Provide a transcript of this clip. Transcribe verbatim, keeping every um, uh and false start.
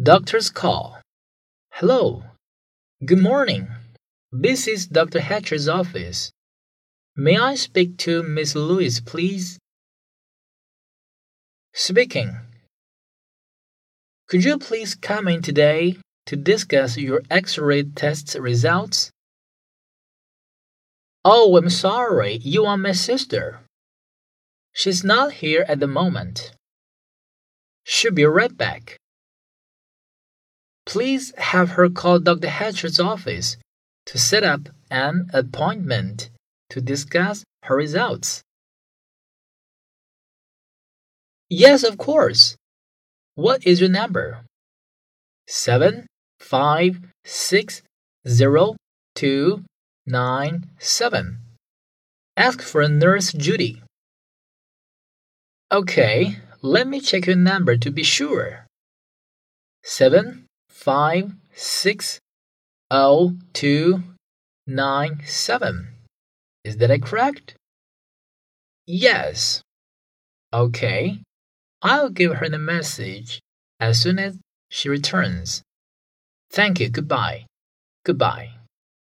Doctor's call. Hello. Good morning. This is Doctor Hatcher's office. May I speak to Miss Lewis, please? Speaking. Could you please come in today to discuss your X-ray test results? Oh, I'm sorry. You are my sister. She's not here at the moment. She'll be right back. Please have her call Doctor Hatcher's office to set up an appointment to discuss her results. Yes, of course. What is your number? Seven five six zero two nine seven. Ask for Nurse Judy. Okay, let me check your number to be sure. Seven. Five six oh two nine seven. Is that correct? Yes. Okay. I'll give her the message as soon as she returns. Thank you. Goodbye. Goodbye.